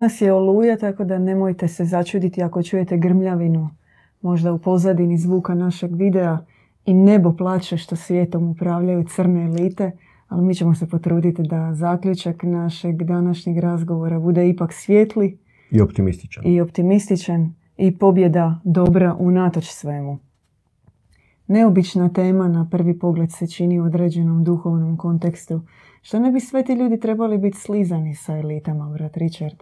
Nas je oluja, tako da nemojte se začuditi ako čujete grmljavinu, možda u pozadini zvuka našeg videa, i nebo plače što svijetom upravljaju crne elite, ali mi ćemo se potruditi da zaključak našeg današnjeg razgovora bude ipak svijetli i optimističan. I pobjeda dobra unatoč svemu. Neobična tema na prvi pogled se čini u određenom duhovnom kontekstu. Što ne bi sve ti ljudi trebali biti slizani sa elitama, brat Richard,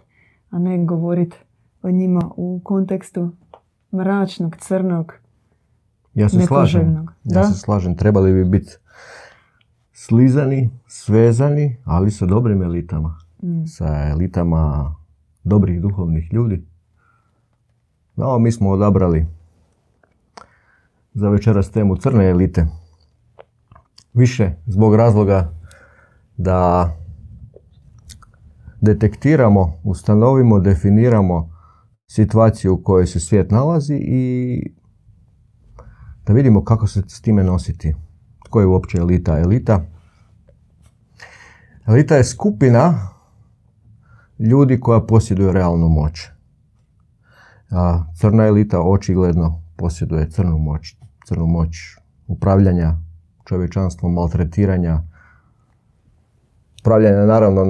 a ne govoriti o njima u kontekstu mračnog, crnog, nepoželjnog. Ja se slažem. Trebali bi biti slizani, svezani, ali sa dobrim elitama. Sa elitama dobrih duhovnih ljudi. No, mi smo odabrali za večeras temu crne elite. Više zbog razloga da detektiramo, ustanovimo, definiramo situaciju u kojoj se svijet nalazi i da vidimo kako se s time nositi. Tko je uopće elita? Elita je skupina ljudi koja posjeduju realnu moć. A crna elita očigledno posjeduje crnu moć upravljanja čovječanstvom, maltretiranja, upravljanja naravno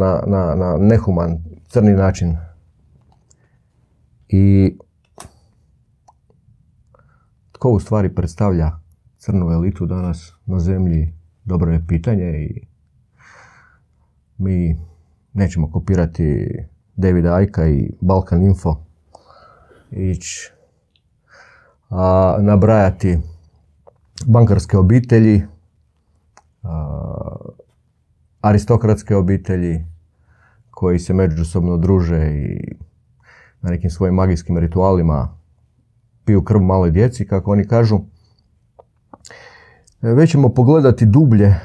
na nehuman, crni način. I tko u stvari predstavlja crnu elitu danas na zemlji, dobro je pitanje, i mi nećemo kopirati Davida Icka i Balkan Info ići nabrajati bankarske obitelji, aristokratske obitelji koji se međusobno druže i na nekim svojim magijskim ritualima piju krv maloj djeci, kako oni kažu. Već ćemo pogledati dublje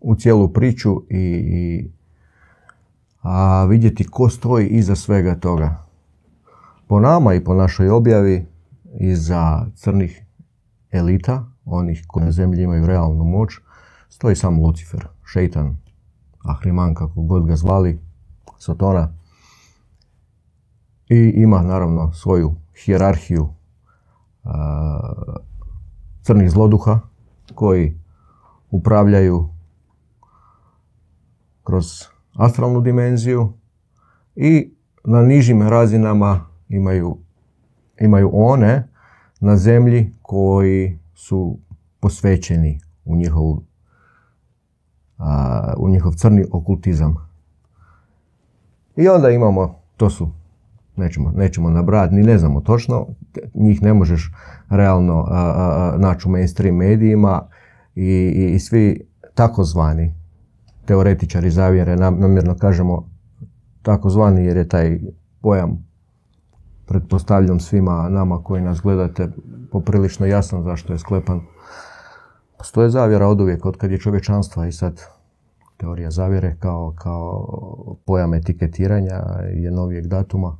u cijelu priču i vidjeti ko stoji iza svega toga. Po nama i po našoj objavi iza crnih elita, onih koji na zemlji imaju realnu moć, stoji sam Lucifer, šeitan, Ahriman, kako god ga zvali, Satana. I ima naravno svoju hijerarhiju crnih zloduha koji upravljaju kroz astralnu dimenziju, i na nižim razinama imaju one na zemlji koji su posvećeni u njihov crni okultizam. I onda imamo, to su, nećemo nabrati, ni ne znamo točno, njih ne možeš realno naći u mainstream medijima, i svi takozvani teoretičari zavjere, namjerno kažemo takozvani jer je taj pojam, pretpostavljam svima nama koji nas gledate, poprilično jasan zašto je sklepan. Postoje zavjera oduvijek, otkad je čovječanstva, i sad teorija zavjere kao pojam etiketiranja je novijeg datuma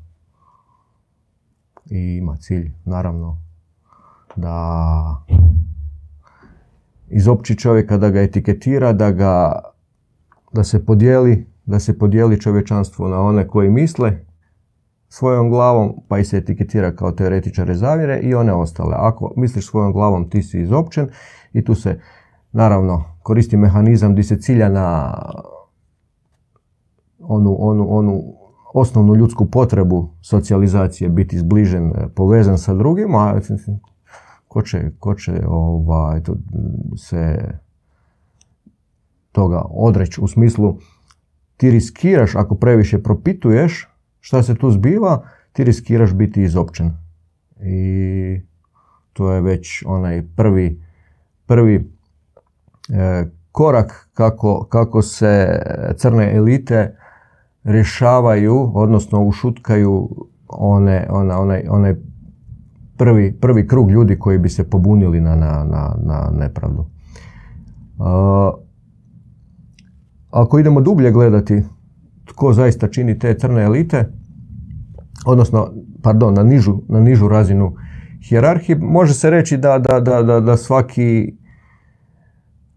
i ima cilj, naravno, da izopći čovjeka, da ga etiketira, da se podijeli čovječanstvo na one koji misle svojom glavom, pa i se etiketira kao teoretičare zavjere, i one ostale. Ako misliš svojom glavom, ti si izopćen, i tu se naravno koristi mehanizam gdje se cilja na onu osnovnu ljudsku potrebu socijalizacije, biti zbližen, povezan sa drugima. Ko će se toga odreći, u smislu ti riskiraš, ako previše propituješ šta se tu zbiva, ti riskiraš biti izopćen. I to je već onaj prvi korak kako se crne elite rješavaju, odnosno ušutkaju onaj prvi krug ljudi koji bi se pobunili na nepravdu. Ako idemo dublje gledati tko zaista čini te crne elite, odnosno, pardon, na nižu razinu hijerarhije, može se reći da svaki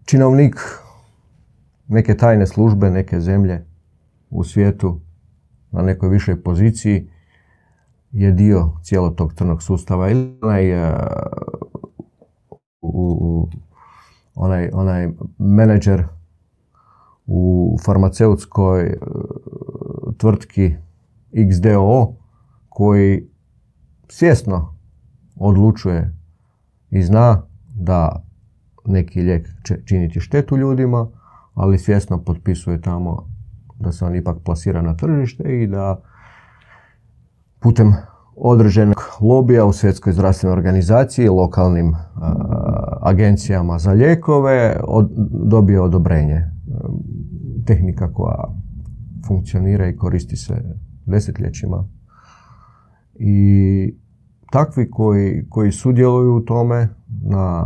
činovnik neke tajne službe, neke zemlje u svijetu na nekoj višoj poziciji je dio cijelog tog crnog sustava ili onaj menadžer u farmaceutskoj tvrtki XDO koji svjesno odlučuje i zna da neki lijek će činiti štetu ljudima, ali svjesno potpisuje tamo da se on ipak plasira na tržište i da putem određenog lobija u Svjetskoj zdravstvenoj organizaciji, lokalnim agencijama za lijekove dobije odobrenje. Tehnika koja funkcionira i koristi se desetljećima. I takvi koji sudjeluju u tome na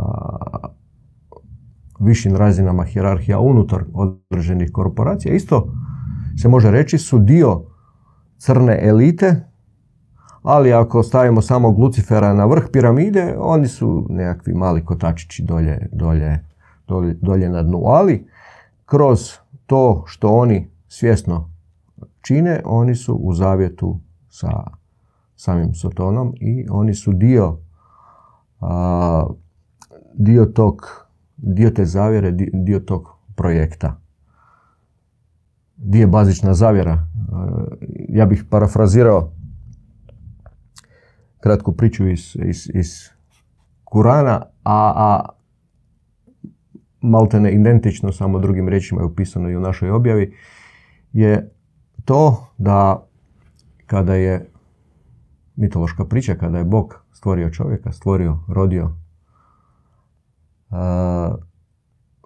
višim razinama hijerarhija unutar određenih korporacija, isto se može reći su dio crne elite, ali ako stavimo samog Lucifera na vrh piramide, oni su nekakvi mali kotačići dolje na dnu. Ali kroz to što oni svjesno čine, oni su u zavjetu sa samim Sotonom i oni su dio tog projekta. Di je bazična zavjera? Ja bih parafrazirao kratku priču iz Kurana, a maltene identično, samo drugim riječima je upisano i u našoj objavi, je to da kada je mitološka priča, kada je Bog stvorio čovjeka, rodio,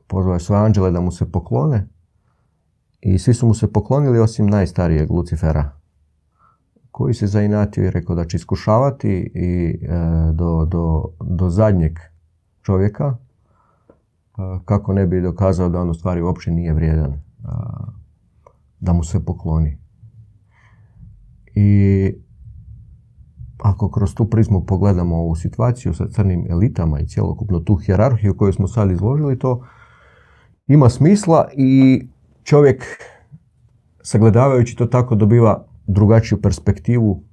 pozvao je sve anđele da mu se poklone i svi su mu se poklonili osim najstarijeg Lucifera, koji se zainatio i rekao da će iskušavati i do zadnjeg čovjeka, kako ne bi dokazao da on u stvari uopće nije vrijedan da mu se pokloni. I ako kroz tu prizmu pogledamo ovu situaciju sa crnim elitama i cjelokupno tu hijerarhiju koju smo sad izložili, to ima smisla i čovjek, sagledavajući to tako, dobiva drugačiju perspektivu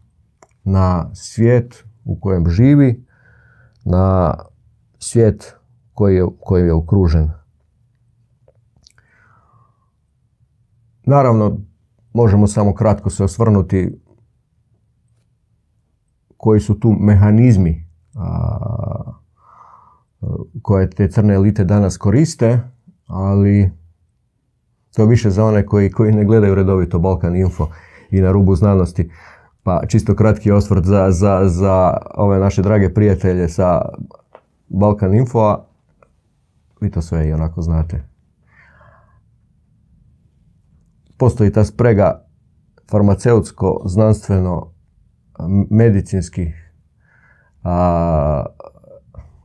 na svijet u kojem živi, na svijet koji je okružen. Naravno, možemo samo kratko se osvrnuti koji su tu mehanizmi koje te crne elite danas koriste, ali to više za one koji ne gledaju redovito Balkan Info i Na rubu znanosti. Pa čisto kratki osvrt za ove naše drage prijatelje sa Balkan Infoa. Vi to sve i onako znate. Postoji ta sprega farmaceutsko-znanstveno-medicinskih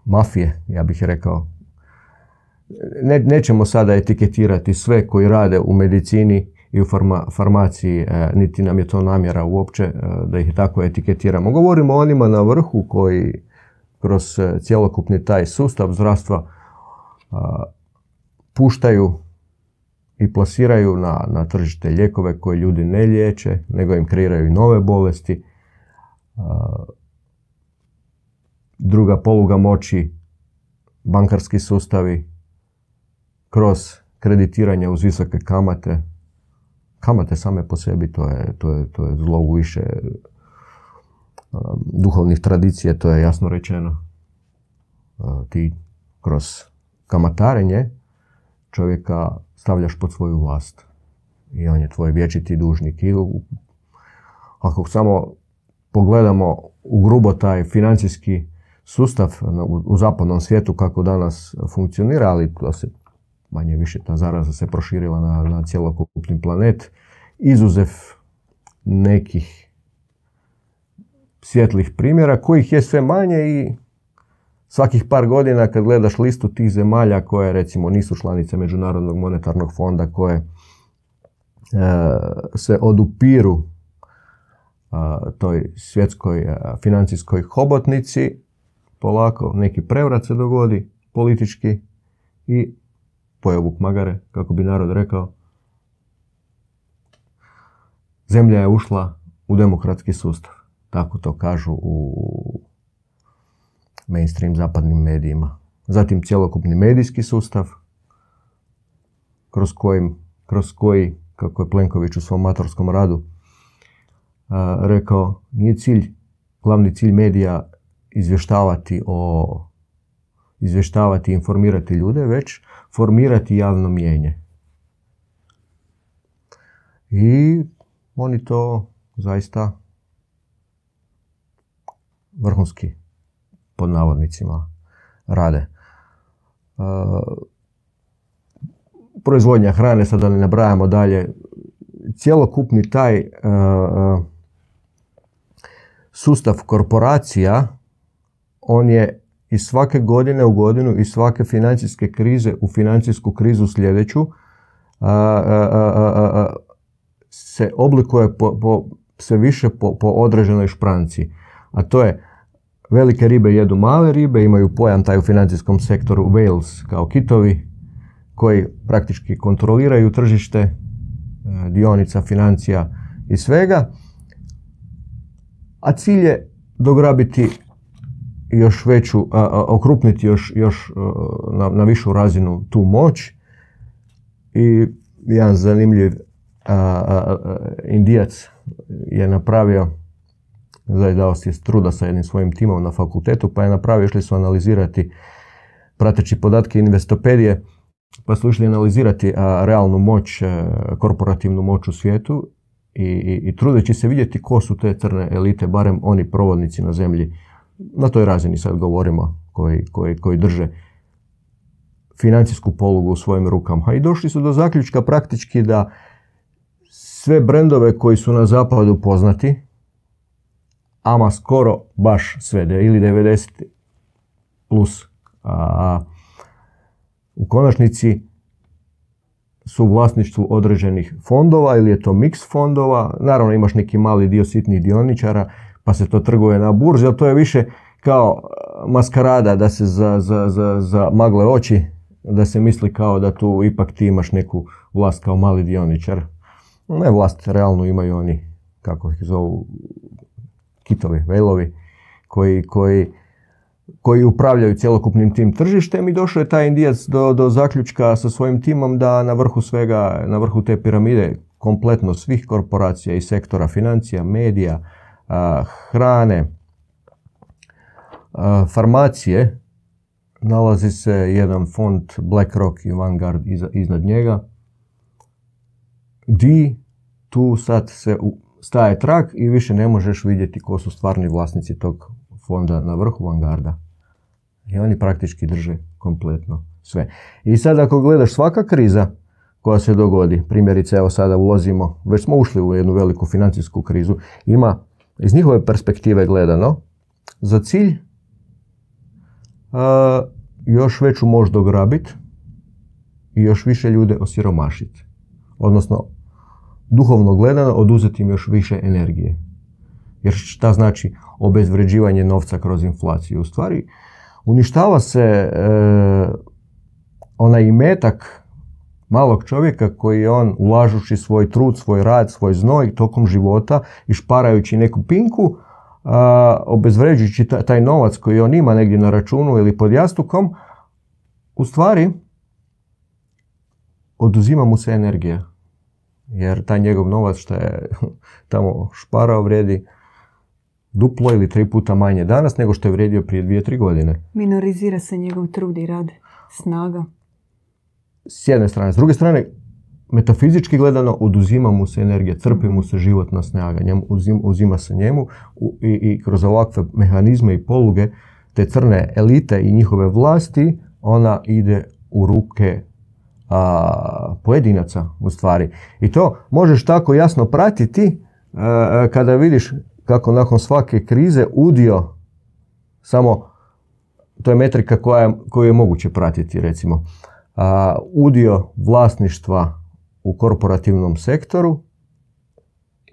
mafije, ja bih rekao. Nećemo sada etiketirati sve koji rade u medicini i u farmaciji, niti nam je to namjera uopće da ih tako etiketiramo. Govorimo o onima na vrhu koji kroz cjelokupni taj sustav zdravstva puštaju i plasiraju na tržište lijekove koje ljudi ne liječe, nego im kreiraju i nove bolesti. Druga poluga moći, bankarski sustavi, kroz kreditiranje uz visoke kamate. Kamate same po sebi, to je zlo u više duhovnih tradicija, to je jasno rečeno. Ti kroz kamatarenje čovjeka stavljaš pod svoju vlast i on je tvoj vječiti dužnik. I ako samo pogledamo u grubo taj financijski sustav u zapadnom svijetu kako danas funkcionira, ali to se manje više, ta zaraza se proširila na cjelokupni planet, izuzev nekih svjetlih primjera kojih je sve manje i svakih par godina kad gledaš listu tih zemalja koje recimo nisu članice Međunarodnog monetarnog fonda, koje se odupiru toj svjetskoj financijskoj hobotnici, polako neki prevrat se dogodi politički i pojeo vuk magare, kako bi narod rekao. zemlja je ušla u demokratski sustav. Tako to kažu u mainstream zapadnim medijima. Zatim cjelokupni medijski sustav, kroz koji, kako je Plenković u svom matorskom radu rekao, nije cilj, glavni cilj medija izvještavati i informirati ljude, već formirati javno mnijenje. I oni to zaista vrhunski, pod navodnicima, rade. Proizvodnja hrane, sad da ne nabrajamo dalje, cjelokupni taj sustav korporacija, on je iz svake godine u godinu, iz svake financijske krize u financijsku krizu sljedeću, se oblikuje sve više po određenoj špranci. A to je, velike ribe jedu male ribe, imaju pojam taj u financijskom sektoru whales, kao kitovi, koji praktički kontroliraju tržište, dionica, financija i svega. A cilj je dograbiti još veću, okrupniti još na višu razinu tu moć. I jedan zanimljiv Indijac je napravio, dao si je truda sa jednim svojim timom na fakultetu, pa je napravio, išli su analizirati prateći podatke Investopedije, pa su išli analizirati realnu moć, korporativnu moć u svijetu i trudeći se vidjeti ko su te crne elite, barem oni provodnici na zemlji, na toj razini sad govorimo, koji drže financijsku polugu u svojim rukama. I došli su do zaključka praktički da sve brendove koji su na zapadu poznati, ama skoro baš sve, ili 90 plus, u konačnici su u vlasništvu određenih fondova, ili je to miks fondova, naravno imaš neki mali dio sitnih dioničara, pa se to trguje na burzi, ali to je više kao maskarada da se za magle oči, da se misli kao da tu ipak ti imaš neku vlast kao mali dioničar. Ne vlast, realno imaju oni, kako ih zovu, kitovi, vejlovi, koji upravljaju cjelokupnim tim tržištem. I došao je taj Indijac do zaključka sa svojim timom da na vrhu te piramide kompletno svih korporacija i sektora financija, medija, hrane, farmacije, nalazi se jedan fond BlackRock i Vanguard iznad njega, di tu sad se staje trak i više ne možeš vidjeti ko su stvarni vlasnici tog fonda na vrhu Vanguarda. I oni praktički drže kompletno sve. I sad ako gledaš, svaka kriza koja se dogodi, primjerice evo sada ulazimo, već smo ušli u jednu veliku financijsku krizu, ima iz njihove perspektive gledano za cilj još veću moć dograbiti i još više ljude osiromašiti. Odnosno, duhovno gledano, oduzeti im još više energije. Jer šta znači obezvređivanje novca kroz inflaciju? U stvari, uništava se onaj imetak malog čovjeka koji je on, ulažući svoj trud, svoj rad, svoj znoj tokom života i šparajući neku pinku, obezvređujući taj novac koji on ima negdje na računu ili pod jastukom, u stvari oduzima mu se energija. Jer taj njegov novac što je tamo šparao vrijedi duplo ili 3 puta manje danas nego što je vrijedio prije 2-3 godine. Minorizira se njegov trud i rad, snaga. S jedne strane. S druge strane, metafizički gledano, oduzima mu se energija, crpi mu se životna snaga, uzima se njemu i kroz ovakve mehanizme i poluge te crne elite i njihove vlasti, ona ide u ruke pojedinaca u stvari. I to možeš tako jasno pratiti kada vidiš kako nakon svake krize udio, samo to je metrika koju je moguće pratiti, recimo udio vlasništva u korporativnom sektoru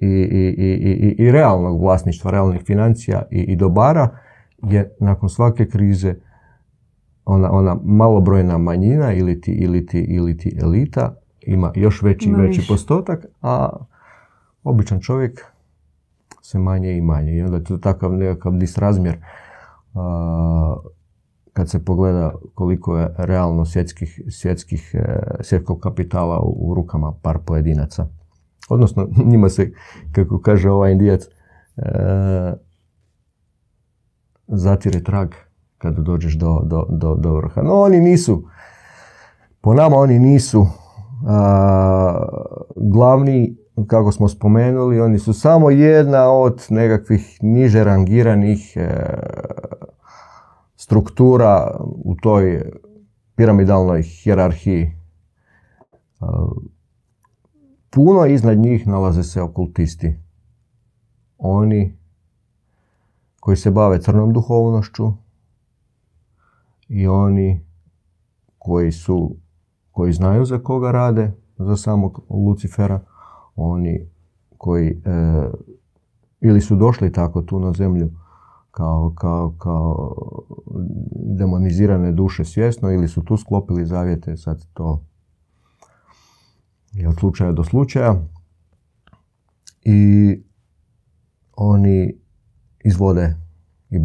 i realnog vlasništva, realnih financija i dobara, je nakon svake krize ona malobrojna manjina ili ti elita ima još veći postotak, a običan čovjek sve manje i manje. I onda je to takav nekakav disrazmjer kad se pogleda koliko je realno svjetskog kapitala u rukama par pojedinaca. Odnosno, njima se, kako kaže ovaj Indijac, zatire trag kada dođeš do vrha. No, oni nisu, po nama oni nisu glavni, kako smo spomenuli, oni su samo jedna od nekakvih niže rangiranih struktura u toj piramidalnoj hijerarhiji. Puno iznad njih nalaze se okultisti. Oni koji se bave crnom duhovnošću i oni koji znaju za koga rade, za samog Lucifera, oni koji ili su došli tako tu na zemlju kao demonizirane duše svjesno, ili su tu sklopili zavjete, sad to je od slučaja do slučaja, i oni izvode i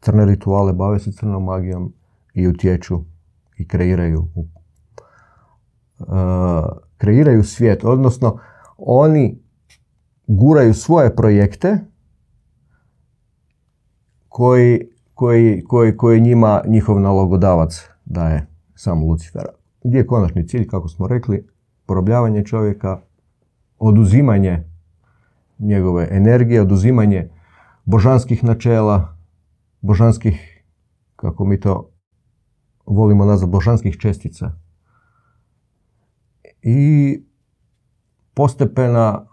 crne rituale, bave se crnom magijom i utječu i kreiraju svijet, odnosno oni guraju svoje projekte koji njima njihov nalogodavac daje, sam Lucifer. Gdje je konačni cilj, kako smo rekli, porobljavanje čovjeka, oduzimanje njegove energije, oduzimanje božanskih načela, božanskih, kako mi to volimo nazvati, božanskih čestica. I postepena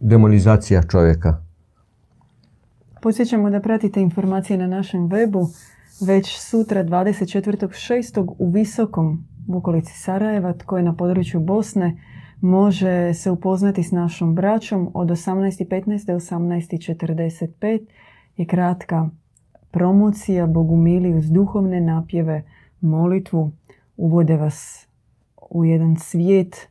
demonizacija čovjeka. Podsjećamo da pratite informacije na našem webu. Već sutra 24.6. u Visokom, u okolici Sarajeva, tko je na području Bosne, može se upoznati s našom braćom od 18.15 do 18.45 je kratka promocija Bogumiliju uz duhovne napjeve, molitvu. Uvode vas u jedan svijet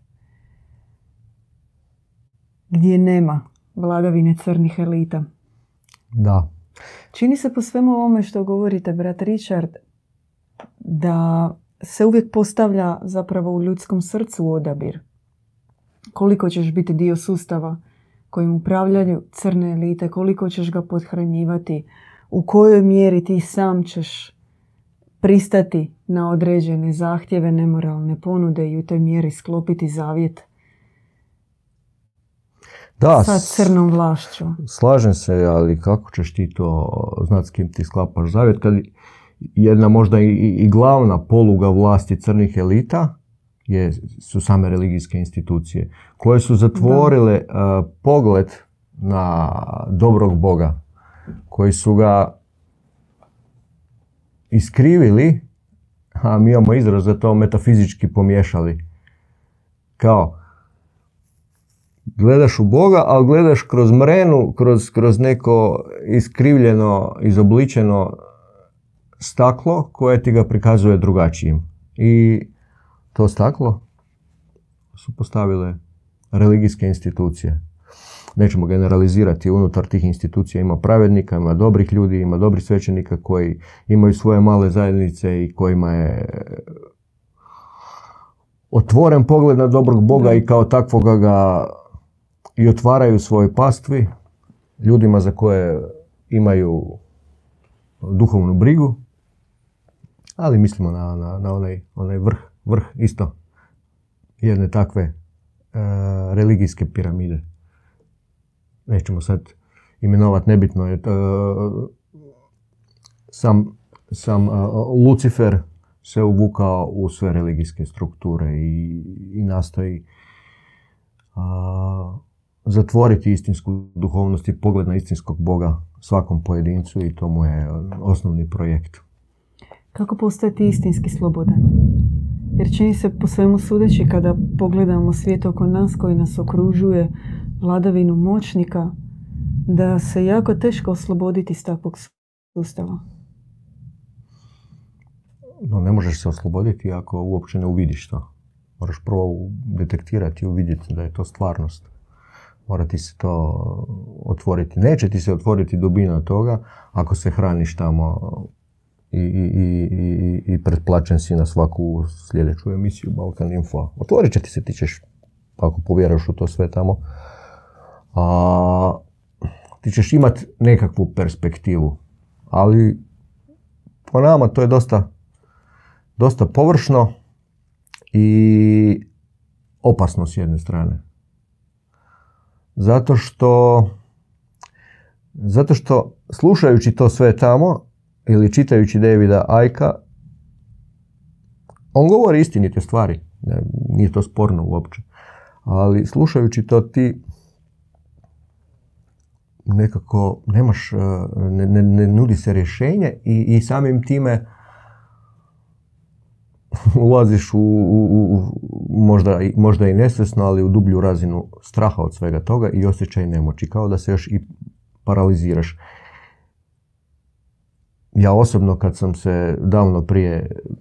gdje nema vladavine crnih elita. Da. Čini se po svemu ovome što govorite, brat Richard, da se uvijek postavlja zapravo u ljudskom srcu odabir. Koliko ćeš biti dio sustava kojim upravljaju crne elite, koliko ćeš ga pothranjivati, u kojoj mjeri ti sam ćeš pristati na određene zahtjeve, nemoralne ponude i u toj mjeri sklopiti zavjet sa crnom vlašću. Slažem se, ali kako ćeš ti to znati s kim ti sklapaš zavjet, kad jedna možda i glavna poluga vlasti crnih elita su same religijske institucije koje su zatvorile pogled na dobrog Boga, koji su ga iskrivili, a mi imamo izraz za to, metafizički pomiješali. Kao gledaš u Boga, ali gledaš kroz mrenu, kroz neko iskrivljeno, izobličeno staklo koje ti ga prikazuje drugačijim. I to staklo su postavile religijske institucije. Nećemo generalizirati, unutar tih institucija ima pravednika, ima dobrih ljudi, ima dobrih svećenika koji imaju svoje male zajednice i kojima je otvoren pogled na dobrog Boga i kao takvoga ga i otvaraju svoj pastvi ljudima za koje imaju duhovnu brigu, ali mislimo na onaj vrh isto jedne takve religijske piramide. Nećemo sad imenovati, nebitno je. Sam Lucifer se uvukao u sve religijske strukture i nastoji zatvoriti istinsku duhovnost i pogled na istinskog Boga svakom pojedincu, i to mu je osnovni projekt. Kako postati istinski slobodan? Jer čini se po svemu sudeći, kada pogledamo svijet oko nas koji nas okružuje, vladavinu moćnika, da se jako teško osloboditi iz takvog sustava. No, ne možeš se osloboditi ako uopće ne uvidiš to. Moraš prvo detektirati i uvidjeti da je to stvarnost. mora ti se to otvoriti. Neće ti se otvoriti dubina toga ako se hraniš tamo i pretplaćen si na svaku sljedeću emisiju Balkan Info. Otvorit će ti se, ti ćeš, ako povjeraš u to sve tamo, ti ćeš imati nekakvu perspektivu. Ali po nama to je dosta površno i opasno s jedne strane. Zato što slušajući to sve tamo ili čitajući Davida Icke, on govori istinite stvari, nije to sporno uopće, ali slušajući to ti nekako nemaš, ne nudi se rješenje i samim time ulaziš u možda i nesvjesno, ali u dublju razinu straha od svega toga i osjećaj nemoći, kao da se još i paraliziraš. Ja osobno, kad sam se davno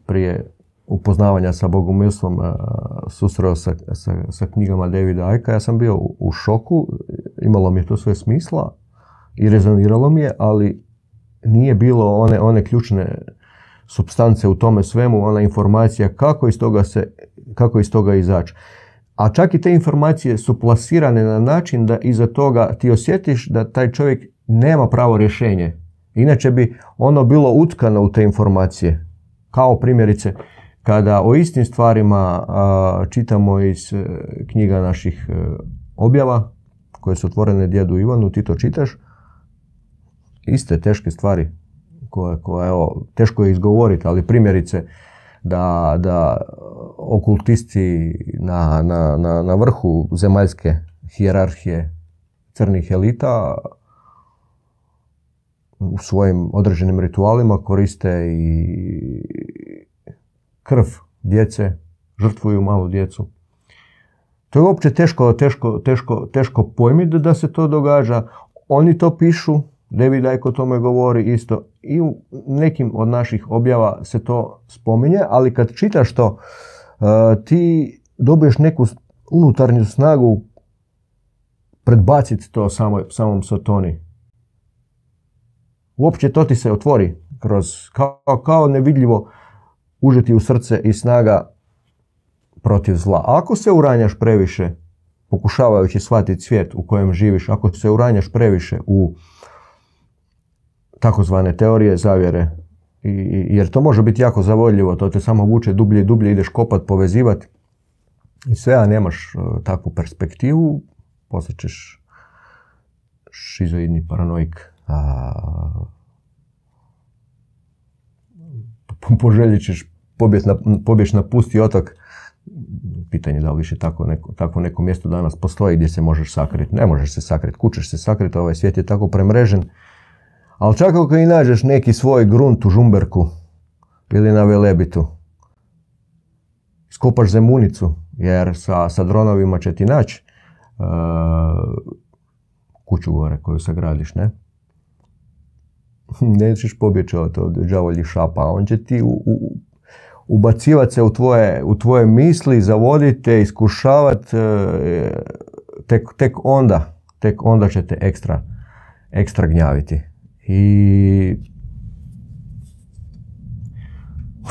prije upoznavanja sa bogumilstvom susreo sa knjigama Davida Icke, ja sam bio u šoku, imalo mi je to sve smisla i rezoniralo mi je, ali nije bilo one ključne supstance u tome svemu, ona informacija kako iz toga izaći. A čak i te informacije su plasirane na način da iza toga ti osjetiš da taj čovjek nema pravo rješenje. Inače bi ono bilo utkano u te informacije. Kao primjerice, kada o istim stvarima čitamo iz knjiga naših objava, koje su otvorene djedu Ivanu, ti to čitaš, iste teške stvari koje evo, teško je izgovoriti, ali primjerice da okultisti na vrhu zemaljske hijerarhije crnih elita u svojim određenim ritualima koriste i krv djece, žrtvuju malu djecu. To je uopće teško pojmiti da se to događa. Oni to pišu, David Icke o tome govori isto. I u nekim od naših objava se to spominje, ali kad čitaš to, ti dobiješ neku unutarnju snagu predbaciti to samom Satoni. Uopće to ti se otvori kroz kao nevidljivo užiti u srce i snaga protiv zla. Ako se uranjaš previše, pokušavajući shvatiti svijet u kojem živiš, ako se uranjaš previše u takozvane teorije zavjere, jer to može biti jako zavodljivo, to te samo vuče dublje i dublje, ideš kopat, povezivati i sve, a nemaš takvu perspektivu, postaćeš šizoidni paranoik. Poželjet ćeš pobjeći na pusti otok. Pitanje da li više takvo neko mjesto danas postoji gdje se možeš sakriti. Ne možeš se sakriti, kućeš se sakriti, ovaj svijet je tako premrežen. Ali čak ako i nađeš neki svoj grunt u Žumberku ili na Velebitu, skopaš zemunicu, jer sa dronovima će ti naći kuću gore koju sagradiš, ne? Nećeš pobjeći od đavolji šapa, on će ti ubacivati se u tvoje misli, zavoditi te, iskušavati, tek onda će te ekstra gnjaviti. I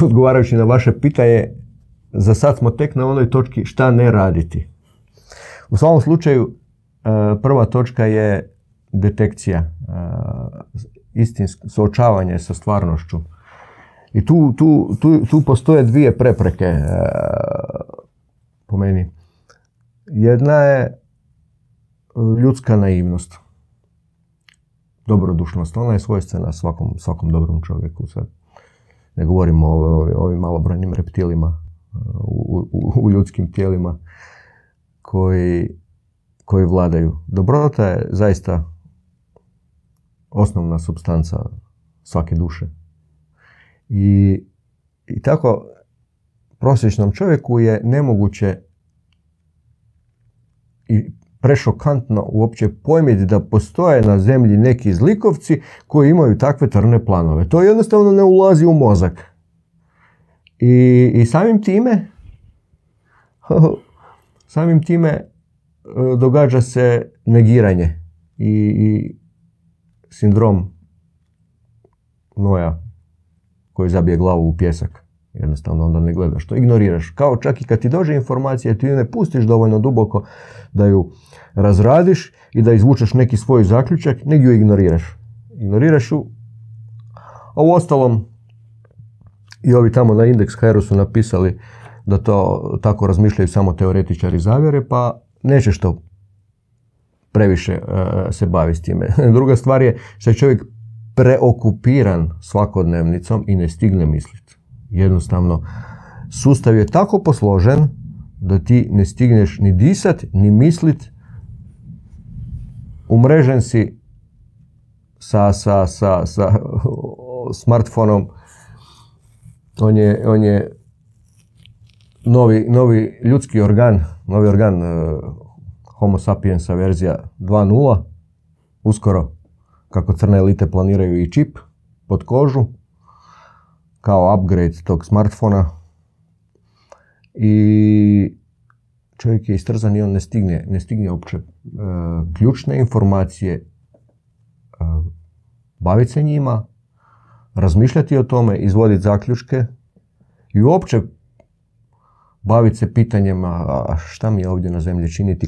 odgovarajući na vaše pitanje, za sad smo tek na onoj točki šta ne raditi. U svakom slučaju, prva točka je detekcija, istinsko suočavanje sa stvarnošću. I tu postoje dvije prepreke, po meni. Jedna je ljudska naivnost, dobrodušnost. Ona je svojstvena svakom dobrom čovjeku. Sad ne govorimo o ovim malobrojnim reptilima u ljudskim tijelima koji vladaju. Dobrota je zaista osnovna supstanca svake duše. I tako prosječnom čovjeku je nemoguće i prešokantno uopće pojmiti da postoje na zemlji neki zlikovci koji imaju takve trne planove. To jednostavno ne ulazi u mozak. I samim time događa se negiranje i sindrom Noja koji zabije glavu u pjesak. Jednostavno onda ne gledaš to, ignoriraš. Kao čak i kad ti dođe informacija, ti ju ne pustiš dovoljno duboko da ju razradiš i da izvučeš neki svoj zaključak, nego ju ignoriraš. Ignoriraš ju, a u ostalom i ovi tamo na Index HR-u su napisali da to tako razmišljaju samo teoretičari zavjere, pa nećeš to previše se bavi s time. Druga stvar je što je čovjek preokupiran svakodnevnicom i ne stigne misliti. Jednostavno, sustav je tako posložen da ti ne stigneš ni disat, ni mislit. Umrežen si sa smartfonom. On je novi ljudski organ, novi organ Homo sapiensa verzija 2.0. Uskoro, kako crne elite planiraju i čip pod kožu, kao upgrade tog smartfona, i čovjek je istrzan i on ne stigne uopće ključne informacije, baviti se njima, razmišljati o tome, izvoditi zaključke i uopće baviti se pitanjima šta mi je ovdje na zemlji činiti,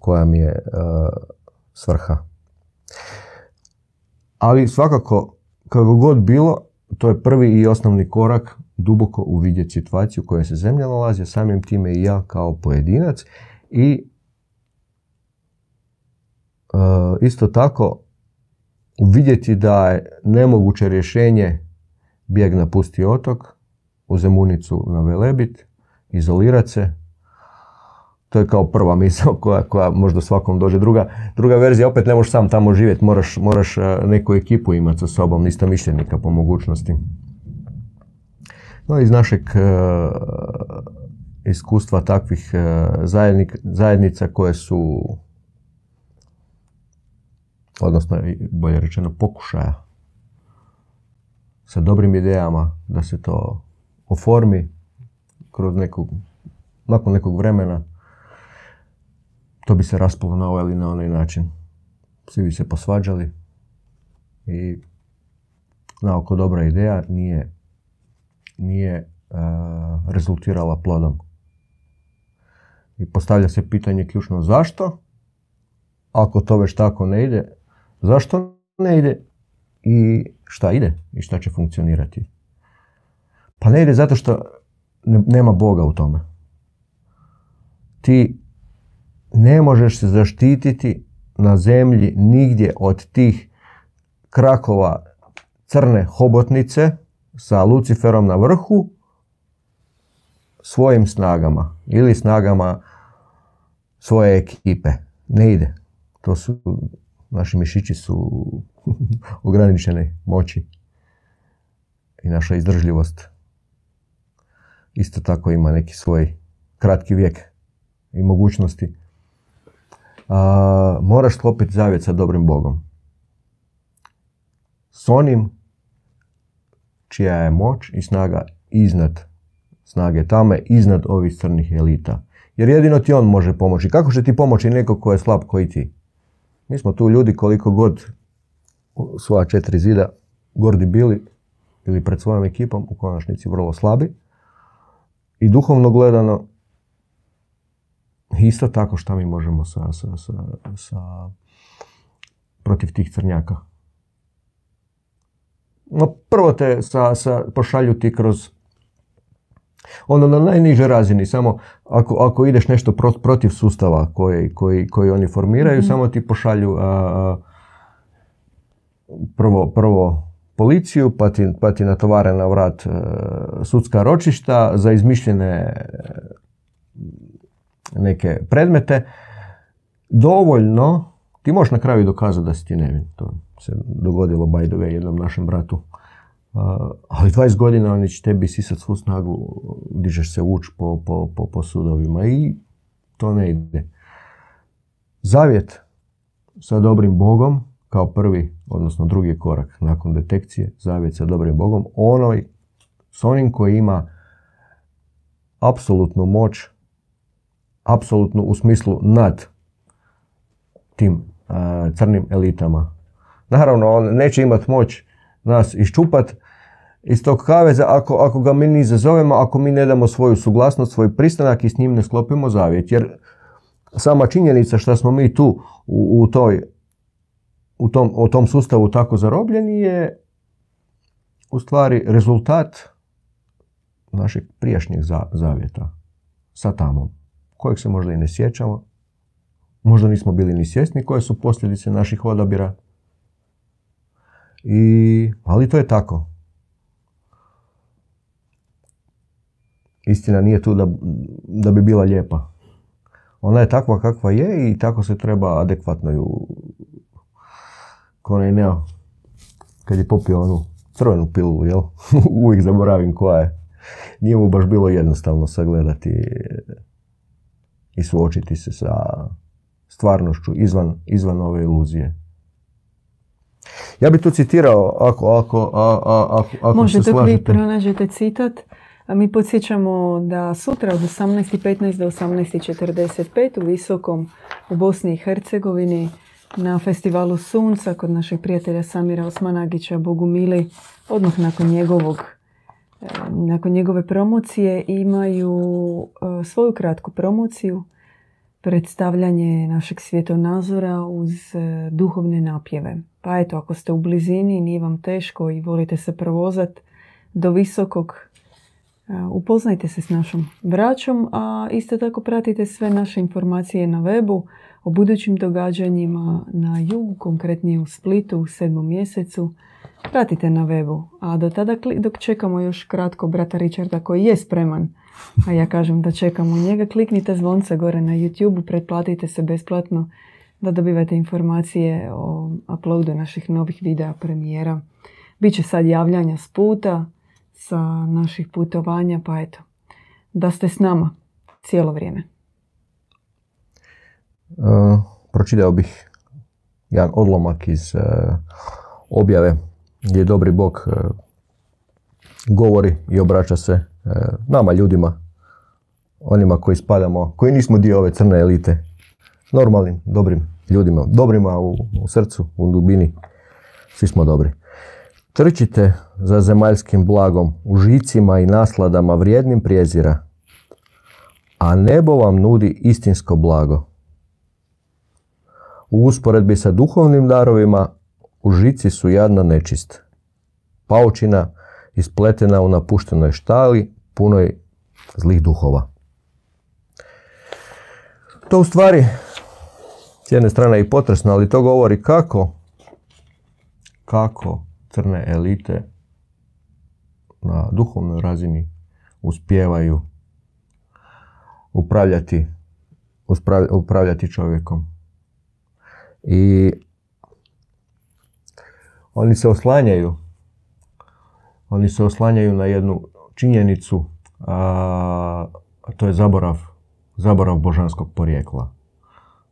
koja mi je svrha. Ali svakako, kako god bilo, to je prvi i osnovni korak duboko uvidjeti situaciju u kojoj se zemlja nalazi, samim time i ja kao pojedinac, i isto tako uvidjeti da je nemoguće rješenje bijeg na pusti otok, u Zemunicu na Velebit, izolirati se. To je kao prva misao koja možda svakom dođe. Druga verzija, opet ne možeš sam tamo živjeti, moraš neku ekipu imati sa sobom, istomišljenika po mogućnosti. No, iz našeg iskustva takvih zajednica koje su, odnosno bolje rečeno pokušaja sa dobrim idejama da se to oformi kroz nakon nekog vremena, to bi se raspalo na ovaj ili na onaj način. Svi bi se posvađali i naoko dobra ideja nije rezultirala plodom. I postavlja se pitanje ključno zašto, ako to već tako ne ide, zašto ne ide i šta ide i šta će funkcionirati. Pa ne ide zato što nema Boga u tome. Ti ne možeš se zaštititi na zemlji nigdje od tih krakova crne hobotnice sa Luciferom na vrhu svojim snagama ili snagama svoje ekipe. Ne ide. To su, naši mišići su ograničene moći i naša izdržljivost isto tako ima neki svoj kratki vijek i mogućnosti. Moraš sklopiti zavjet sa dobrim Bogom. S onim čija je moć i snaga iznad snage tame, iznad ovih crnih elita. Jer jedino ti on može pomoći. Kako će ti pomoći neko ko je slab koji ti? Mi smo tu ljudi koliko god svoja četiri zida gordi bili ili pred svojom ekipom, u konačnici vrlo slabi. I duhovno gledano, isto tako šta mi možemo protiv tih crnjaka. No, prvo te pošalju ti kroz, onda na najniže razini, samo ako ideš nešto protiv sustava koji oni formiraju, samo ti pošalju prvo policiju, pa ti natovare na vrat sudska ročišta za izmišljene neke predmete. Dovoljno, ti možeš na kraju dokazati da si ti nevin. To se dogodilo by the way jednom našem bratu. Ali 20 godina oni će tebi sisat svu snagu, dižeš se uč po sudovima i to ne ide. Zavjet sa dobrim Bogom kao prvi, odnosno drugi korak nakon detekcije, zavjet sa dobrim Bogom, s onim koji ima apsolutnu moć, apsolutno u smislu nad tim crnim elitama. Naravno, on neće imati moć nas iščupati iz tog kaveza ako ga mi ne izazovemo, ako mi ne damo svoju suglasnost, svoj pristanak i s njim ne sklopimo zavjet. Jer sama činjenica što smo mi tu u tom sustavu tako zarobljeni je u stvari rezultat našeg prijašnjeg zavjeta sa tamom, kojeg se možda i ne sjećamo, možda nismo bili ni svjesni koje su posljedice naših odabira. Ali to je tako. Istina nije tu da bi bila lijepa. Ona je takva kakva je i tako se treba adekvatno ju... Onaj Neo, kad je popio onu crvenu pilu, jel? Uvijek zaboravim koja je. Nije mu baš bilo jednostavno sagledati i suočiti se sa stvarnošću izvan ove iluzije. Ja bi tu citirao, ako se slažete. Možete vi pronađete citat. Mi podsjećamo da sutra od 18:15 do 18:45 u Visokom u Bosni i Hercegovini na festivalu Sunca kod našeg prijatelja Samira Osmanagića Bogumili, odmah nakon njegove promocije, imaju svoju kratku promociju, predstavljanje našeg svjetonazora uz duhovne napjeve. Pa eto, ako ste u blizini, nije vam teško i volite se provozati do Visokog, upoznajte se s našom braćom, a isto tako pratite sve naše informacije na webu o budućim događanjima na jugu, konkretnije u Splitu u 7. mjesecu. Pratite na webu, a do tada dok čekamo još kratko brata Richarda koji je spreman, a ja kažem da čekamo njega, kliknite zvonce gore na YouTube, pretplatite se besplatno da dobivate informacije o uploadu naših novih videa premijera. Biće sad javljanja s puta, sa naših putovanja, pa eto, da ste s nama cijelo vrijeme. Pročitao bih jedan odlomak iz objave gdje dobri Bog govori i obraća se nama ljudima, onima koji spadamo, koji nismo dio ove crne elite, normalnim, dobrim ljudima, dobrima u srcu, u dubini, svi smo dobri. Trčite za zemaljskim blagom, užicima i nasladama vrijednim prijezira, a nebo vam nudi istinsko blago. U usporedbi sa duhovnim darovima, užici su jadno nečist. Paučina ispletena u napuštenoj štali, punoj zlih duhova. To u stvari, s jedne strane je i potresno, ali to govori kako crne elite na duhovnoj razini uspijevaju upravljati čovjekom. I oni se oslanjaju na jednu činjenicu, a to je zaborav božanskog porijekla.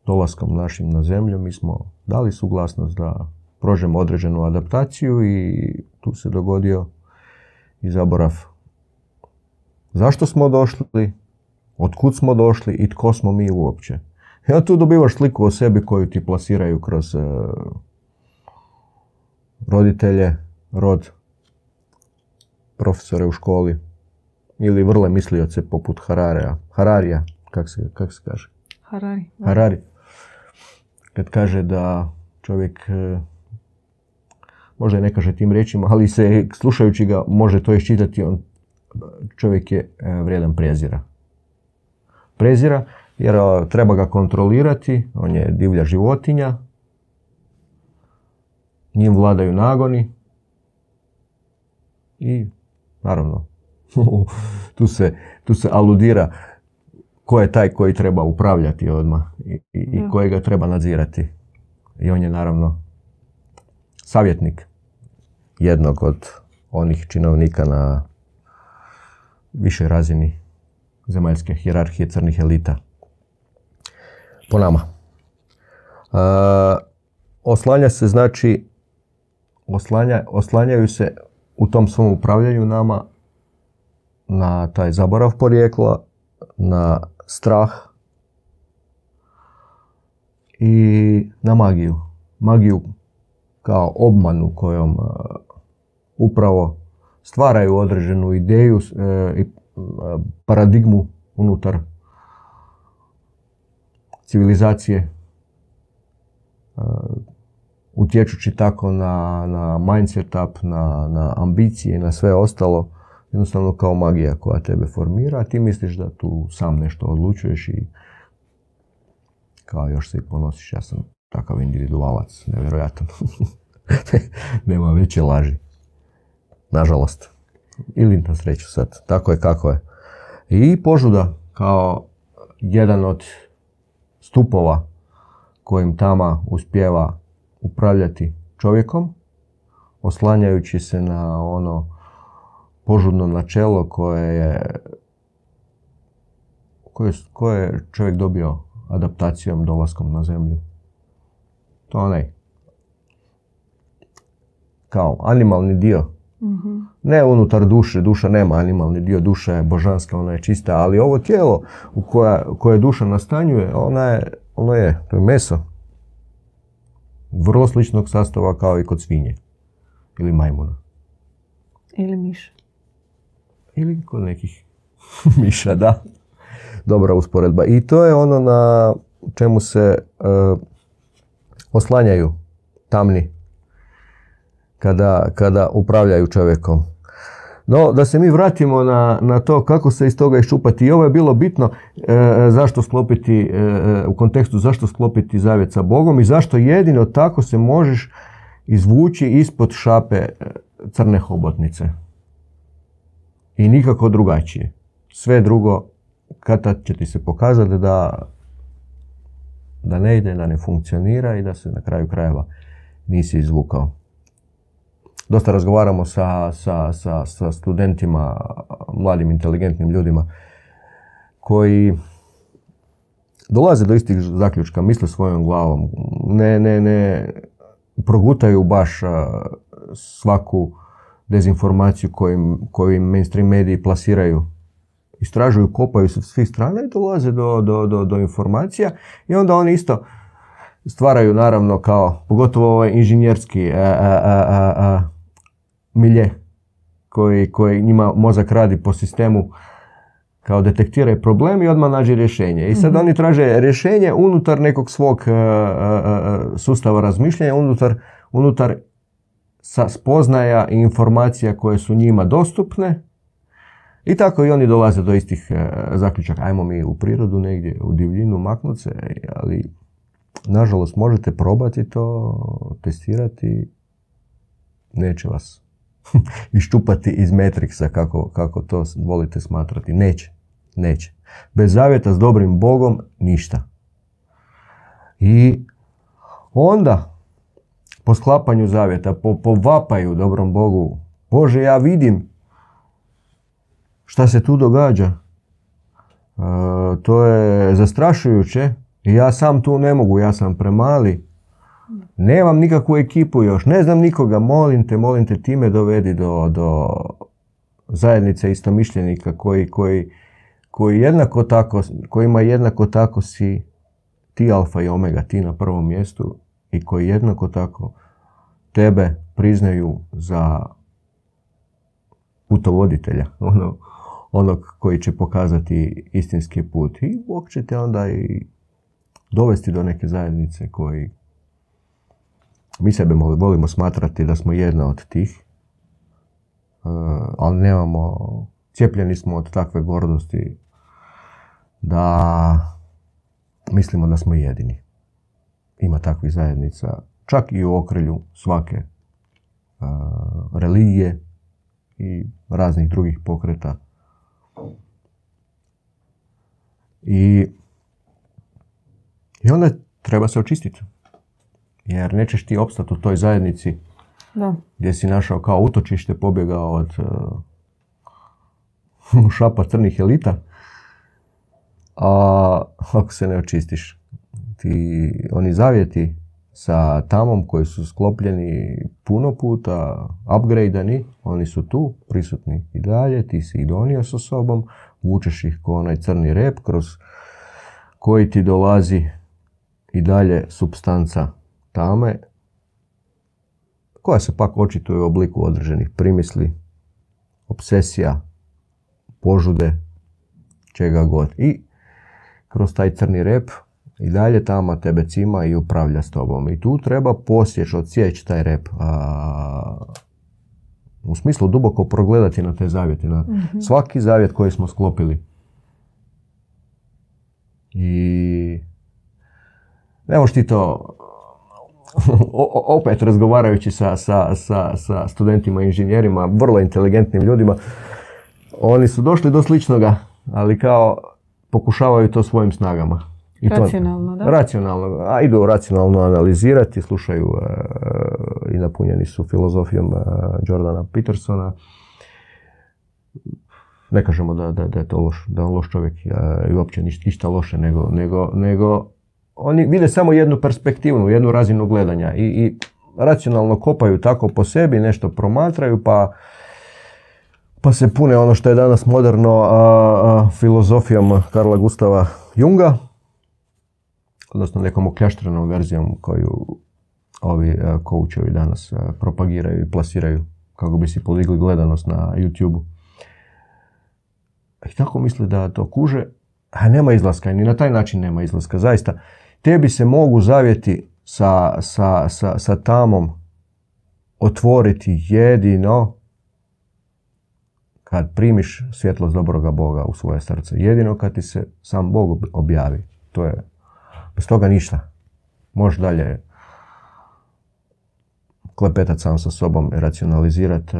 Dolaskom našim na zemlju mi smo dali suglasnost da prođemo određenu adaptaciju i tu se dogodio i zaborav zašto smo došli, otkud smo došli i tko smo mi uopće. Ja tu dobivaš sliku o sebi koju ti plasiraju kroz roditelje, rod, profesore u školi ili vrle mislioce poput Hararija, kak se kaže? Harari. Kad kaže da čovjek, možda i ne kaže tim riječima, ali se slušajući ga može to iščitati, čovjek je vrijedan prezira. Prezira jer treba ga kontrolirati, on je divlja životinja, njim vladaju nagoni i naravno tu se aludira ko je taj koji treba upravljati odmah i kojega treba nadzirati. I on je naravno savjetnik jednog od onih činovnika na višoj razini zemaljske hijerarhije crnih elita. Po nama. Oslanjaju se u tom svom upravljanju nama na taj zaborav porijekla, na strah i na magiju. Magiju kao obmanu kojom upravo stvaraju određenu ideju i paradigmu unutar civilizacije, utječući tako na mindset up, na ambicije i na sve ostalo, jednostavno kao magija koja tebe formira, a ti misliš da tu sam nešto odlučuješ i kao još se i ponosiš, ja sam takav individualac, nevjerojatan. Nema veće laži. Nažalost. Ili na sreću sad. Tako je kako je. I požuda kao jedan od stupova kojim tama uspijeva upravljati čovjekom, oslanjajući se na ono požudno načelo koje je čovjek dobio adaptacijom, dolaskom na zemlju. To je onaj kao animalni dio. Mm-hmm. Ne unutar duše, duša nema animalni dio, duša je božanska, ona je čista, ali ovo tijelo u koje duša nastanjuje, to je meso. Vrlo sličnog sastava kao i kod svinje. Ili majmuna. Ili miša. Ili kod nekih miša, da. Dobra usporedba. I to je ono na čemu se oslanjaju tamni kada upravljaju čovjekom. No, da se mi vratimo na to kako se iz toga iščupati. I ovo je bilo bitno zašto sklopiti, u kontekstu zašto sklopiti zavjet sa Bogom i zašto jedino tako se možeš izvući ispod šape crne hobotnice. I nikako drugačije. Sve drugo, kad će ti se pokazati da ne ide, da ne funkcionira i da se na kraju krajeva nisi izvukao. Dosta razgovaramo sa studentima, mladim, inteligentnim ljudima koji dolaze do istih zaključka, misle svojom glavom, ne progutaju baš svaku dezinformaciju koju mainstream mediji plasiraju. Istražuju, kopaju se s svih strana i dolaze do informacija i onda oni isto stvaraju naravno kao, pogotovo ovaj inženjerski milje koji njima mozak radi po sistemu kao detektiraj problem i odmah nađe rješenje. I sad oni traže rješenje unutar nekog svog sustava razmišljanja, unutar sa spoznaja i informacija koje su njima dostupne. I tako i oni dolaze do istih zaključaka. Ajmo mi u prirodu negdje, u divljinu maknut se, ali nažalost možete probati to, testirati, neće vas iščupati iz Matrixa kako to volite smatrati. Neće. Bez zavjeta s dobrim Bogom ništa. I onda po sklapanju zavjeta, po vapaju dobrom Bogu, Bože, ja vidim šta se tu događa, to je zastrašujuće. Ja sam tu ne mogu, ja sam premali, nemam nikakvu ekipu još, ne znam nikoga, molim te ti me dovedi do zajednice istomišljenika kojima jednako tako si ti alfa i omega, ti na prvom mjestu i koji jednako tako tebe priznaju za putovoditelja, onog koji će pokazati istinski put i Bog će te onda i dovesti do neke zajednice koji mi sebe volimo smatrati da smo jedna od tih, ali nemamo, cijepljeni smo od takve gordosti da mislimo da smo jedini. Ima takvih zajednica čak i u okrilju svake religije i raznih drugih pokreta. I onda treba se očistiti. Jer nećeš ti opstati u toj zajednici gdje si našao kao utočište, pobjegao od šapa crnih elita. A ako se ne očistiš, ti oni zavjeti sa tamom koji su sklopljeni puno puta, upgradeani, oni su tu, prisutni i dalje, ti si ih donio sa sobom, vučeš ih ko onaj crni rep kroz koji ti dolazi i dalje supstanca tame, koja se pak očituje u obliku određenih primisli, obsesija, požude, čega god. I kroz taj crni rep i dalje tama tebe cima i upravlja s tobom. I tu treba odsjeći taj rep. U smislu duboko progledati na te zavjete. Mm-hmm. Svaki zavjet koji smo sklopili. I ne možeš ti to, opet razgovarajući sa studentima, inženjerima, vrlo inteligentnim ljudima, oni su došli do sličnoga, ali kao pokušavaju to svojim snagama. I racionalno, to, da? Racionalno, a idu racionalno analizirati, slušaju i napunjeni su filozofijom Jordana Petersona. Ne kažemo da je to loš, da je on loš čovjek i uopće ništa loše, nego oni vide samo jednu perspektivu, jednu razinu gledanja i racionalno kopaju tako po sebi, nešto promatraju pa se pune ono što je danas moderno filozofijom Carla Gustava Junga, odnosno nekom okljaštrenom verzijom koju ovi koučevi danas propagiraju i plasiraju kako bi si podigli gledanost na YouTube-u. I tako misle da to kuže, a nema izlaska, ni na taj način nema izlaska, zaista. Tebi se mogu zavjeti sa tamom otvoriti jedino kad primiš svjetlost dobroga Boga u svoje srce. Jedino kad ti se sam Bog objavi. To je, bez toga ništa. Možeš dalje klepetati sam sa sobom, racionalizirati,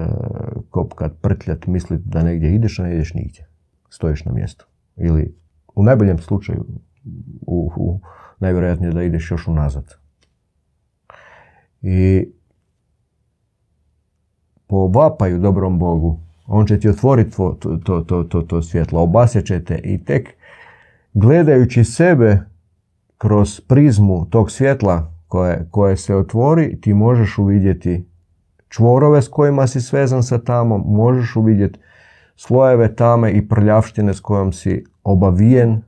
kopkat, prtljat, misliti da negdje ideš, a ne ideš nigdje. Stojiš na mjestu. Ili u najboljem slučaju, najvjerojatnije da ideš još unazad. I povapaju dobrom Bogu. On će ti otvoriti to svjetlo. Obasjat će te i tek gledajući sebe kroz prizmu tog svjetla koje se otvori, ti možeš uvidjeti čvorove s kojima si svezan sa tamom, možeš uvidjeti slojeve tame i prljavštine s kojom si obavijen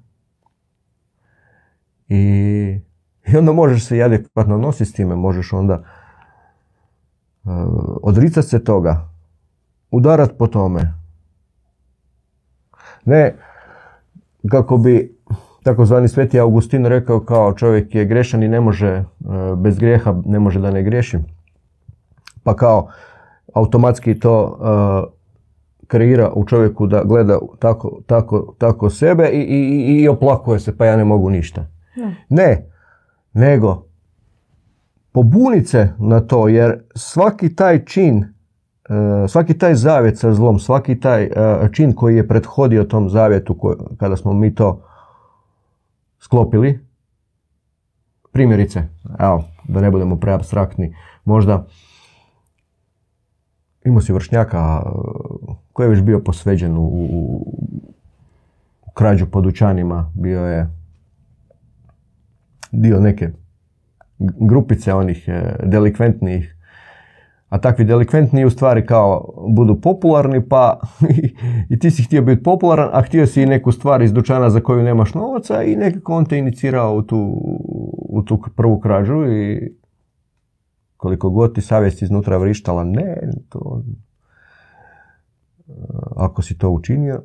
i onda možeš se adekvatno nositi s time, možeš onda odricati se toga, udarat po tome. Ne, kako bi takozvani Sveti Augustin rekao, kao čovjek je grešan i ne može, bez grijeha ne može da ne griješi. Pa kao automatski to kreira u čovjeku da gleda tako sebe i oplakuje se, pa ja ne mogu ništa. Ne, nego pobunit se na to, jer svaki taj čin, svaki taj zavjet sa zlom, svaki taj čin koji je prethodio tom zavjetu kada smo mi to sklopili, primjerice, evo, da ne budemo preapstraktni, možda imao si vršnjaka koji je već bio posveđen u krađu po dućanima, bio je dio neke grupice onih delikventnih, a takvi delikventni u stvari kao budu popularni, pa i ti si htio biti popularan, a htio si i neku stvar iz dućana za koju nemaš novaca i nekako on te inicirao u tu prvu krađu i koliko god ti savjest iznutra vrištala, ne, to, ako si to učinio,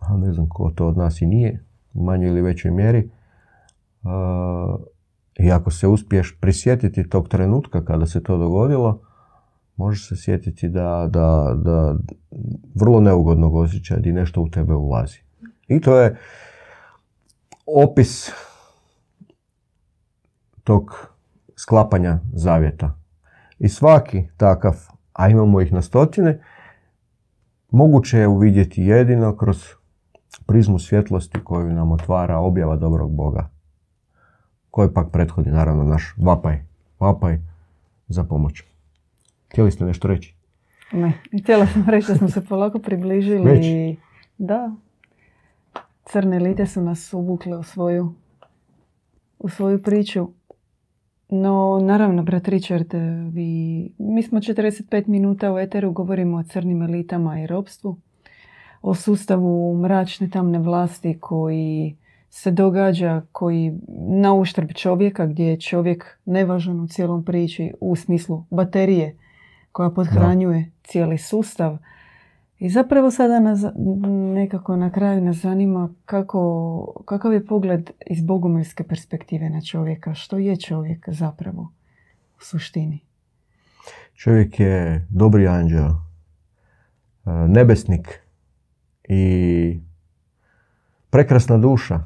a ne znam ko to od nas i nije, u manjoj ili većoj mjeri, i ako se uspiješ prisjetiti tog trenutka kada se to dogodilo, možeš se sjetiti da vrlo neugodnog osjećaja di nešto u tebe ulazi. I to je opis tog sklapanja zavjeta. I svaki takav, a imamo ih na stotine, moguće je uvidjeti jedino kroz prizmu svjetlosti koju nam otvara objava dobrog Boga, koji pak prethodi, naravno, naš vapaj za pomoć. Htjeli ste nešto reći? Ne, htjela sam reći da smo se polako približili. Već? Da. Crne elite su nas uvukle u svoju priču. No, naravno, brat Richard, mi smo 45 minuta u eteru, govorimo o crnim elitama i ropstvu, o sustavu mračne tamne vlasti koji se događa koji na uštrb čovjeka, gdje je čovjek nevažan u cijelom priči u smislu baterije koja pothranjuje cijeli sustav. I zapravo sada nekako na kraju nas zanima kakav je pogled iz bogumilske perspektive na čovjeka. Što je čovjek zapravo u suštini? Čovjek je dobri anđeo, nebesnik i prekrasna duša,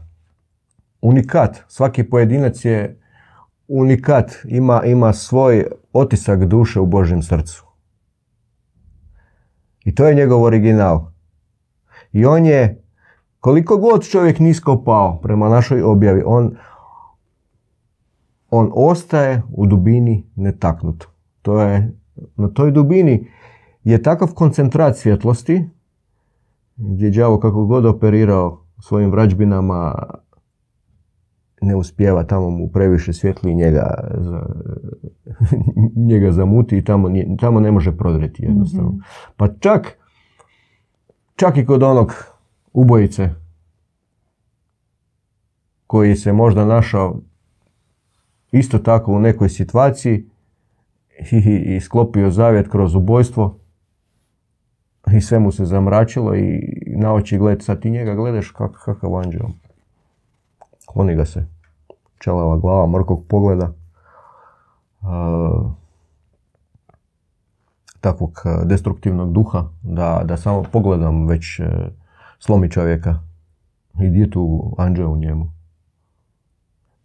unikat. Svaki pojedinac je unikat, ima svoj otisak duše u Božjem srcu. I to je njegov original. I on je, koliko god čovjek nisko pao prema našoj objavi, on ostaje u dubini netaknut. To je, na toj dubini je takav koncentrat svjetlosti, gdje đavo kako god operirao svojim vrađbinama, ne uspijeva, tamo mu previše svjetli i njega zamuti i tamo ne može prodreti jednostavno. Mm-hmm. Pa čak i kod onog ubojice koji se možda našao isto tako u nekoj situaciji i sklopio zavjet kroz ubojstvo i sve mu se zamračilo i na oči gled, sad ti njega gledaš kakav anđeo. Kloni ga se, čelava glava, mrkog pogleda, takvog destruktivnog duha, da samo pogledam već slomi čovjeka i gdje tu anđeo u njemu.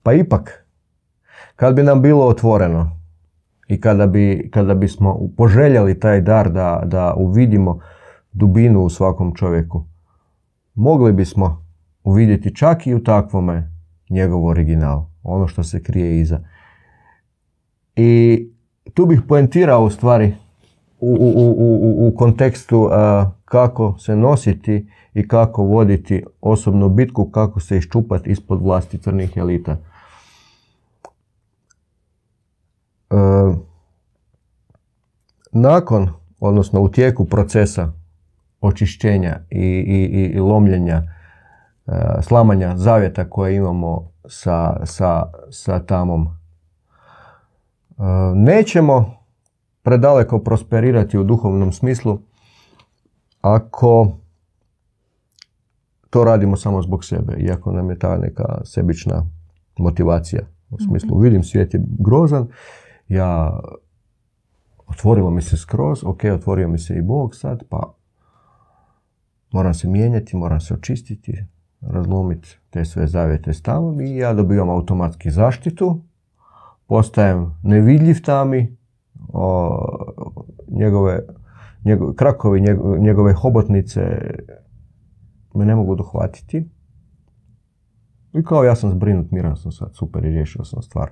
Pa ipak, kad bi nam bilo otvoreno i kada bismo poželjeli taj dar da uvidimo dubinu u svakom čovjeku, mogli bismo uvidjeti čak i u takvome njegov original, ono što se krije iza. I tu bih poentirao u stvari u kontekstu kako se nositi i kako voditi osobnu bitku, kako se iščupati ispod vlasti crnih elita. Nakon, odnosno u tijeku procesa očišćenja i lomljenja, slamanja zavjeta koje imamo sa tamom, nećemo predaleko prosperirati u duhovnom smislu ako to radimo samo zbog sebe, iako nam je ta neka sebična motivacija u smislu vidim svijet je grozan, otvorilo mi se skroz, ok, otvorio mi se i Bog sad, pa moram se mijenjati, moram se očistiti, razlomiti te sve zavjete s tamom i ja dobivam automatski zaštitu, postajem nevidljiv tami, krakovi njegove hobotnice me ne mogu dohvatiti i kao ja sam zbrinut, miran sam sad, super i riješio sam stvar.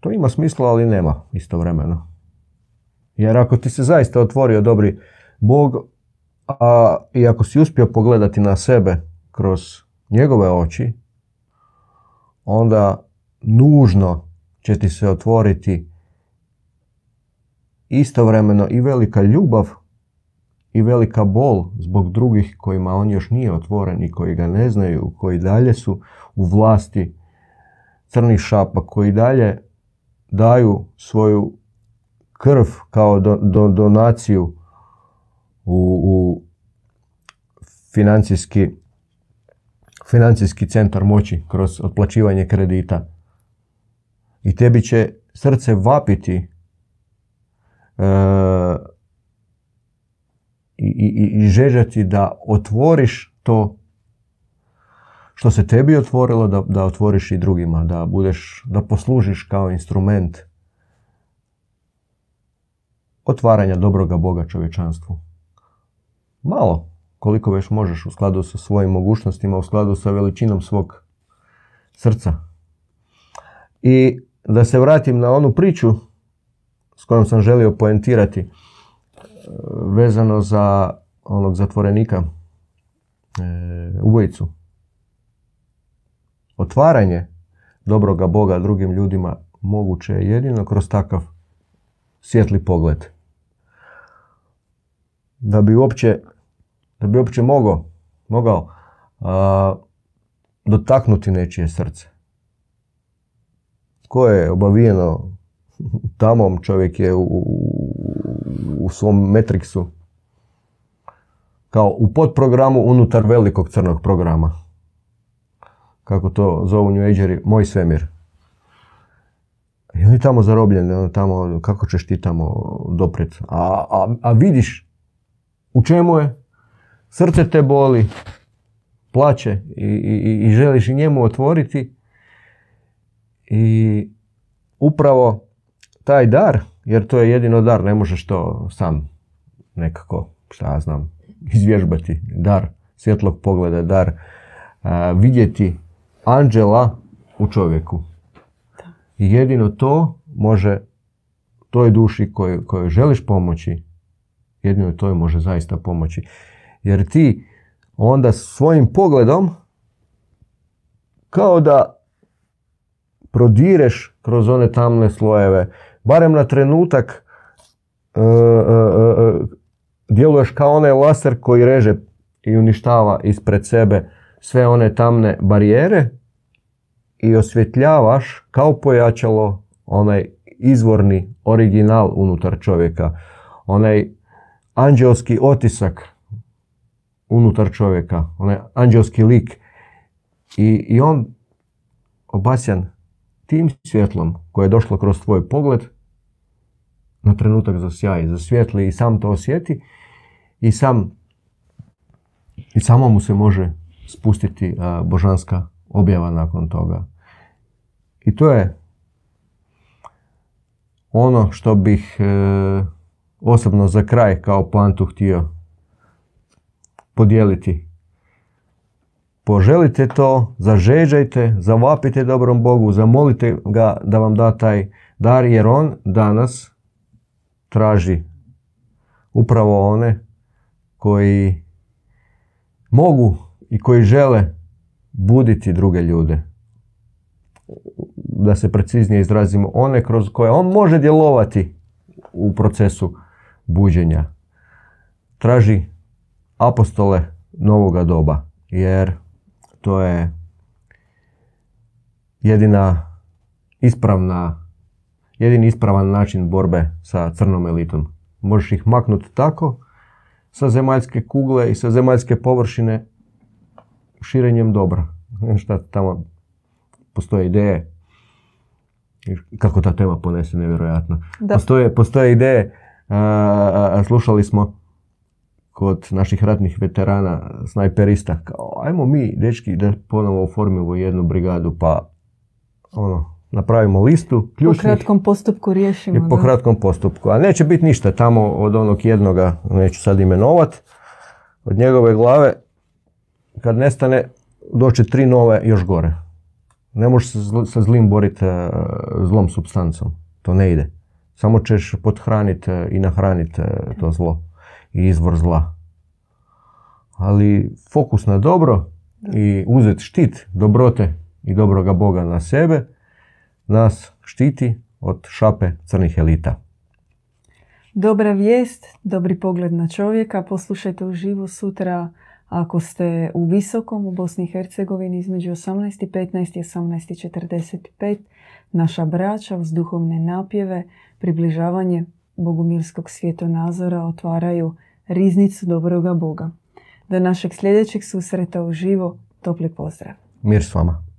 To ima smisla, ali nema istovremeno. Jer ako ti se zaista otvorio dobri Bog, a i ako si uspio pogledati na sebe kroz njegove oči, onda nužno će ti se otvoriti istovremeno i velika ljubav i velika bol zbog drugih kojima on još nije otvoren i koji ga ne znaju, koji dalje su u vlasti crnih šapa, koji dalje daju svoju krv kao donaciju u financijski centar moći kroz otplaćivanje kredita. I tebi će srce vapiti i žežati da otvoriš to što se tebi otvorilo, da otvoriš i drugima, da poslužiš kao instrument otvaranja dobroga Boga čovječanstvu. Malo, koliko već možeš, u skladu sa svojim mogućnostima, u skladu sa veličinom svog srca. I da se vratim na onu priču s kojom sam želio poentirati, vezano za onog zatvorenika, ubojicu. Otvaranje dobroga Boga drugim ljudima moguće je jedino kroz takav svjetli pogled. Da bi uopće mogao dotaknuti nečije srce. Tko je obavijeno tamom, čovjek je u svom Matrixu. Kao u podprogramu unutar velikog crnog programa. Kako to zovu New Ageri, moj svemir. I on je tamo zarobljen, on tamo, kako ćeš ti tamo doprijeti. A vidiš u čemu je, srce te boli, plače i želiš i njemu otvoriti. I upravo taj dar, jer to je jedino dar, ne možeš to sam nekako, šta ja znam, izvježbati. Dar svjetlog pogleda, dar vidjeti anđela u čovjeku. I jedino to može toj duši kojoj želiš pomoći, jedino to može zaista pomoći. Jer ti onda svojim pogledom kao da prodireš kroz one tamne slojeve. Barem na trenutak djeluješ kao onaj laser koji reže i uništava ispred sebe sve one tamne barijere i osvjetljavaš kao pojačalo onaj izvorni original unutar čovjeka. Onaj anđelski otisak unutar čovjeka, onaj anđelski lik. I on obasjan tim svjetlom koje je došlo kroz tvoj pogled, na trenutak zasjaji, zasvjetli i sam to osjeti i samo mu se može spustiti božanska objava nakon toga. I to je ono što bih osobno za kraj kao poantu htio podijeliti. Poželite to, zažeđajte, zavapite dobrom Bogu, zamolite ga da vam da taj dar, jer on danas traži upravo one koji mogu i koji žele buditi druge ljude. Da se preciznije izrazimo, one kroz koje on može djelovati u procesu buđenja. Traži apostole novoga doba, jer to je jedini ispravan način borbe sa crnom elitom. Možeš ih maknuti tako sa zemaljske kugle i sa zemaljske površine širenjem dobra. Šta tamo postoje ideje, kako ta tema ponese, nevjerojatno. Postoje ideje, slušali smo kod naših ratnih veterana, snajperista, kao ajmo mi, dečki, da ponovo oformimo jednu brigadu, pa ono, napravimo listu ključnih. Po kratkom postupku riješimo. Po kratkom postupku, a neće biti ništa tamo od onog jednoga, neću sad imenovat, od njegove glave, kad nestane, doće 3 nove još gore. Ne možeš sa zlim boriti zlom supstancom. To ne ide. Samo ćeš pothraniti i nahraniti to zlo i izvor zla. Ali fokus na dobro i uzeti štit dobrote i dobroga Boga na sebe nas štiti od šape crnih elita. Dobra vijest, dobri pogled na čovjeka. Poslušajte uživo sutra. Ako ste u Visokom, u Bosni i Hercegovini, između 18:15 i 18:45, naša braća uz duhovne napjeve, približavanje bogumilskog svjetonazora otvaraju riznicu dobroga Boga. Do našeg sljedećeg susreta uživo, topli pozdrav. Mir s vama.